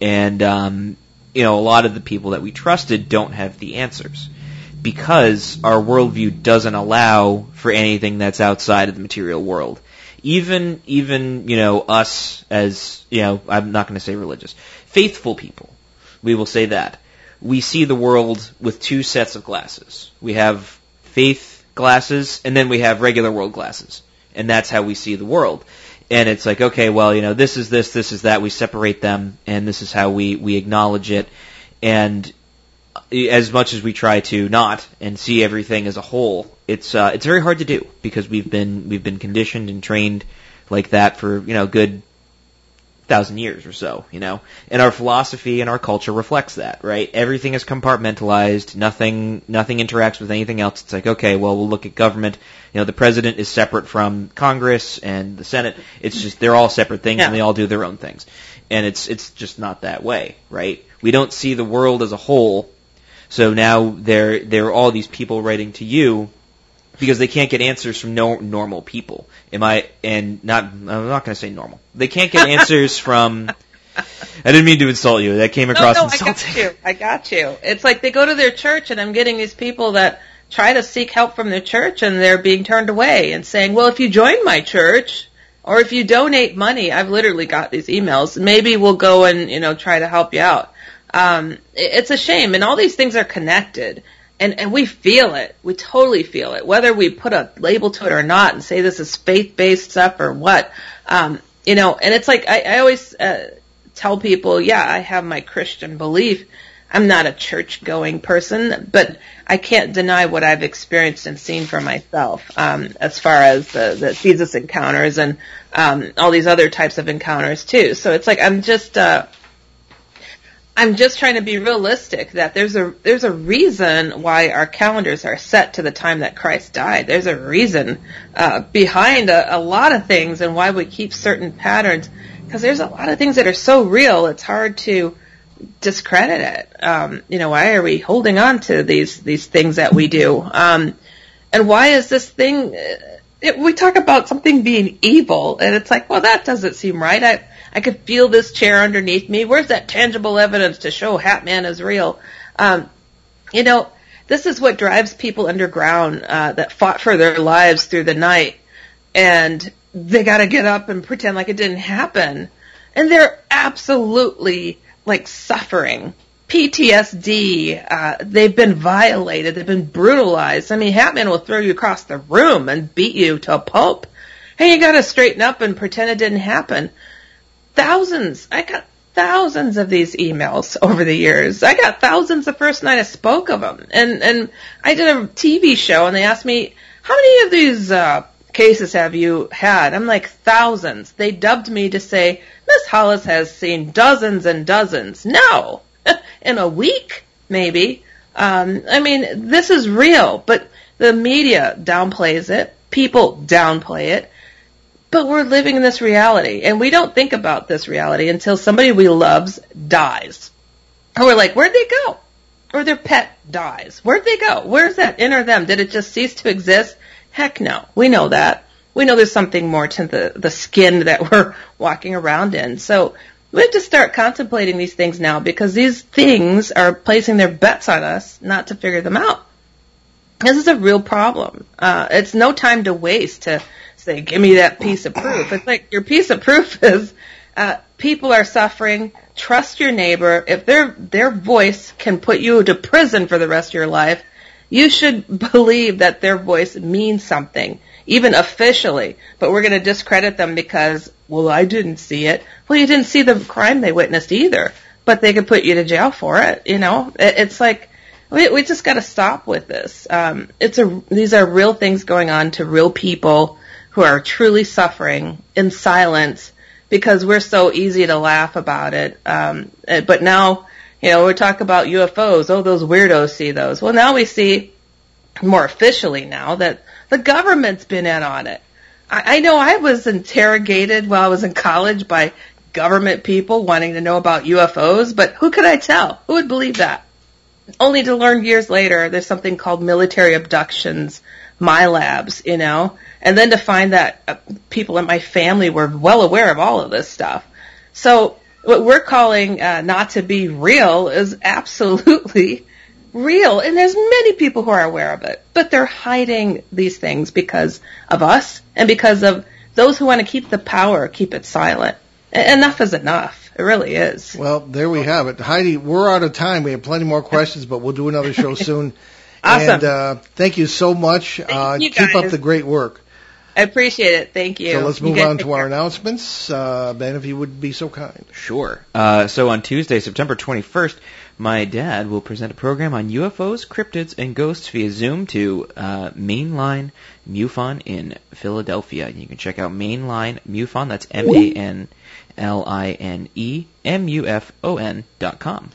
And, um, you know, a lot of the people that we trusted don't have the answers, because our worldview doesn't allow for anything that's outside of the material world. Even, even you know, us as, you know, I'm not going to say religious, faithful people, we will say that. We see the world with two sets of glasses. We have faith glasses, and then we have regular world glasses. And that's how we see the world. And it's like, okay, well, you know, this is this, this is that. We separate them, and this is how we, we acknowledge it. And as much as we try to not and see everything as a whole, it's uh, it's very hard to do, because we've been we've been conditioned and trained like that for, you know, a good thousand years or so, you know. And our philosophy and our culture reflects that, right? Everything is compartmentalized. Nothing nothing interacts with anything else. It's like, okay, well, we'll look at government. You know, the president is separate from Congress and the Senate. It's just they're all separate things, yeah, and they all do their own things. And it's it's just not that way, right? We don't see the world as a whole. So now there there are all these people writing to you because they can't get answers from no normal people. Am I and not I'm not going to say normal. They can't get answers from. I didn't mean to insult you. That came across no, no, insulting. I got you. I got you. It's like they go to their church, and I'm getting these people that try to seek help from their church, and they're being turned away and saying, "Well, if you join my church, or if you donate money," I've literally got these emails. "Maybe we'll go and, you know, try to help you out." Um, it's a shame, and all these things are connected, and, and we feel it. We totally feel it, whether we put a label to it or not and say this is faith-based stuff or what. Um, you know, and it's like I, I always uh, tell people, yeah, I have my Christian belief. I'm not a church-going person, but I can't deny what I've experienced and seen for myself, um, as far as the, the Jesus encounters and um, all these other types of encounters too. So it's like I'm just... Uh, I'm just trying to be realistic that there's a there's a reason why our calendars are set to the time that Christ died. There's a reason uh, behind a, a lot of things and why we keep certain patterns, because there's a lot of things that are so real it's hard to discredit it. Um, you know, why are we holding on to these these things that we do? Um, and why is this thing? It, we talk about something being evil, and it's like, well, that doesn't seem right. I I could feel this chair underneath me. Where's that tangible evidence to show Hat Man is real? Um, you know, this is what drives people underground uh, that fought for their lives through the night, and they got to get up and pretend like it didn't happen. And they're absolutely, like, suffering. P T S D, uh, they've been violated, they've been brutalized. I mean, Hat Man will throw you across the room and beat you to a pulp. Hey, you got to straighten up and pretend it didn't happen. Thousands. I got thousands of these emails over the years. I got thousands the first night I spoke of them. And, and I did a T V show, and they asked me, how many of these uh, cases have you had? I'm like, thousands. They dubbed me to say, Miss Hollis has seen dozens and dozens. No. In a week, maybe. Um, I mean, this is real, but the media downplays it. People downplay it. But we're living in this reality, and we don't think about this reality until somebody we love dies. And we're like, where'd they go? Or their pet dies. Where'd they go? Where's that inner them? Did it just cease to exist? Heck no. We know that. We know there's something more to the, the skin that we're walking around in. So we have to start contemplating these things now, because these things are placing their bets on us not to figure them out. This is a real problem. Uh, it's no time to waste to say, give me that piece of proof. It's like, your piece of proof is uh, people are suffering. Trust your neighbor. If their their voice can put you to prison for the rest of your life, you should believe that their voice means something, even officially. But we're going to discredit them because, well, I didn't see it. Well, you didn't see the crime they witnessed either, but they could put you to jail for it. You know, it's like we, we just got to stop with this. Um, it's a these are real things going on to real people who are truly suffering in silence, because we're so easy to laugh about it. Um, but now, you know, we talk about U F Os. Oh, those weirdos see those. Well, now we see more officially now that the government's been in on it. I, I know I was interrogated while I was in college by government people wanting to know about U F Os, but who could I tell? Who would believe that? Only to learn years later there's something called military abductions, my labs, you know, and then to find that uh, people in my family were well aware of all of this stuff. So what we're calling uh, not to be real is absolutely real, and there's many people who are aware of it, but they're hiding these things because of us and because of those who want to keep the power, keep it silent. Enough is enough. It really is. Well, there we have it. Heidi, we're out of time. We have plenty more questions, but we'll do another show soon. Awesome. And uh, thank you so much. Thank uh, you guys. Keep up the great work. I appreciate it. Thank you. So let's move on to our announcements. Uh, Ben, if you would be so kind. Sure. Uh, so on Tuesday, September twenty-first, my dad will present a program on U F Os, cryptids, and ghosts via Zoom to uh, Mainline MUFON in Philadelphia. And you can check out Mainline MUFON. That's M A N L I N E M U F O N dot com.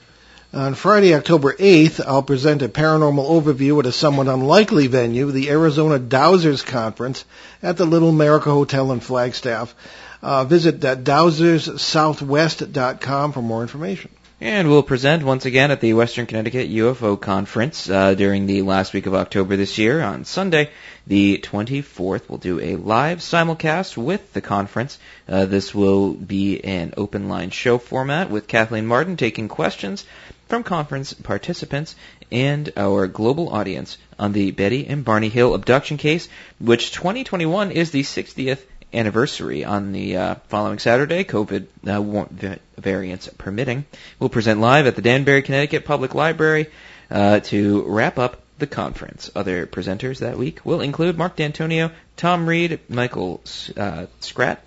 On Friday, October eighth, I'll present a paranormal overview at a somewhat unlikely venue, the Arizona Dowsers Conference at the Little America Hotel in Flagstaff. Uh, visit dowsers southwest dot com for more information. And we'll present once again at the Western Connecticut U F O Conference uh, during the last week of October this year. On Sunday, the twenty-fourth, we'll do a live simulcast with the conference. Uh, this will be an open-line show format with Kathleen Martin taking questions from conference participants and our global audience on the Betty and Barney Hill abduction case, which twenty twenty-one is the sixtieth anniversary. On the uh, following Saturday, COVID uh, variants permitting, we'll present live at the Danbury, Connecticut Public Library uh, to wrap up the conference. Other presenters that week will include Mark D'Antonio, Tom Reed, Michael uh, Scratt,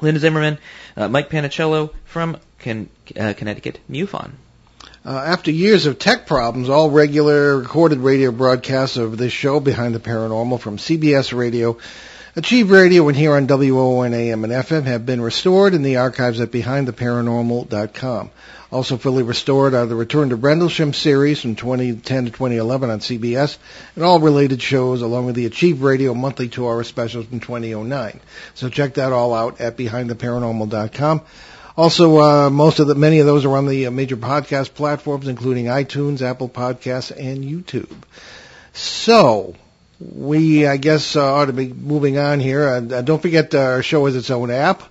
Linda Zimmerman, uh, Mike Panicello from Con- uh, Connecticut MUFON. Uh, after years of tech problems, all regular recorded radio broadcasts of this show, Behind the Paranormal, from C B S Radio Achieve Radio and here on W O N A M and F M have been restored in the archives at Behind The Paranormal dot com. Also fully restored are the Return to Rendlesham series from twenty ten to twenty eleven on C B S and all related shows along with the Achieve Radio monthly two-hour specials from twenty oh nine. So check that all out at Behind The Paranormal dot com. Also, uh, most of the, many of those are on the uh, major podcast platforms, including iTunes, Apple Podcasts, and YouTube. So, we, I guess, uh, ought to be moving on here. And uh, don't forget uh, our show has its own app.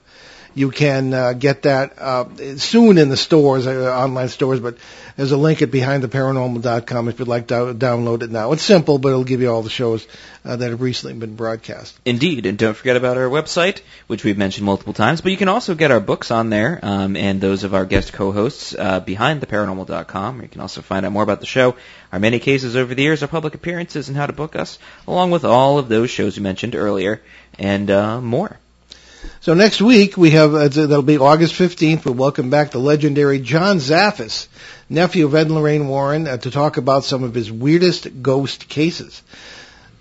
You can uh, get that uh, soon in the stores, uh, online stores, but there's a link at Behind The Paranormal dot com if you'd like to download it now. It's simple, but it'll give you all the shows uh, that have recently been broadcast. Indeed, and don't forget about our website, which we've mentioned multiple times, but you can also get our books on there um, and those of our guest co-hosts, uh, Behind The Paranormal dot com. You can also find out more about the show, our many cases over the years, our public appearances, and how to book us, along with all of those shows you mentioned earlier and uh, more. So next week, we have, uh, that'll be August fifteenth, we'll welcome back the legendary John Zaffis, nephew of Ed and Lorraine Warren, uh, to talk about some of his weirdest ghost cases.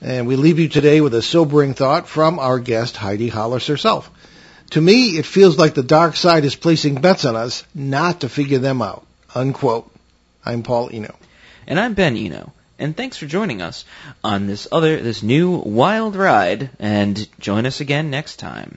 And we leave you today with a sobering thought from our guest, Heidi Hollis herself. To me, it feels like the dark side is placing bets on us not to figure them out, unquote. I'm Paul Eno. And I'm Ben Eno. And thanks for joining us on this other, this new wild ride. And join us again next time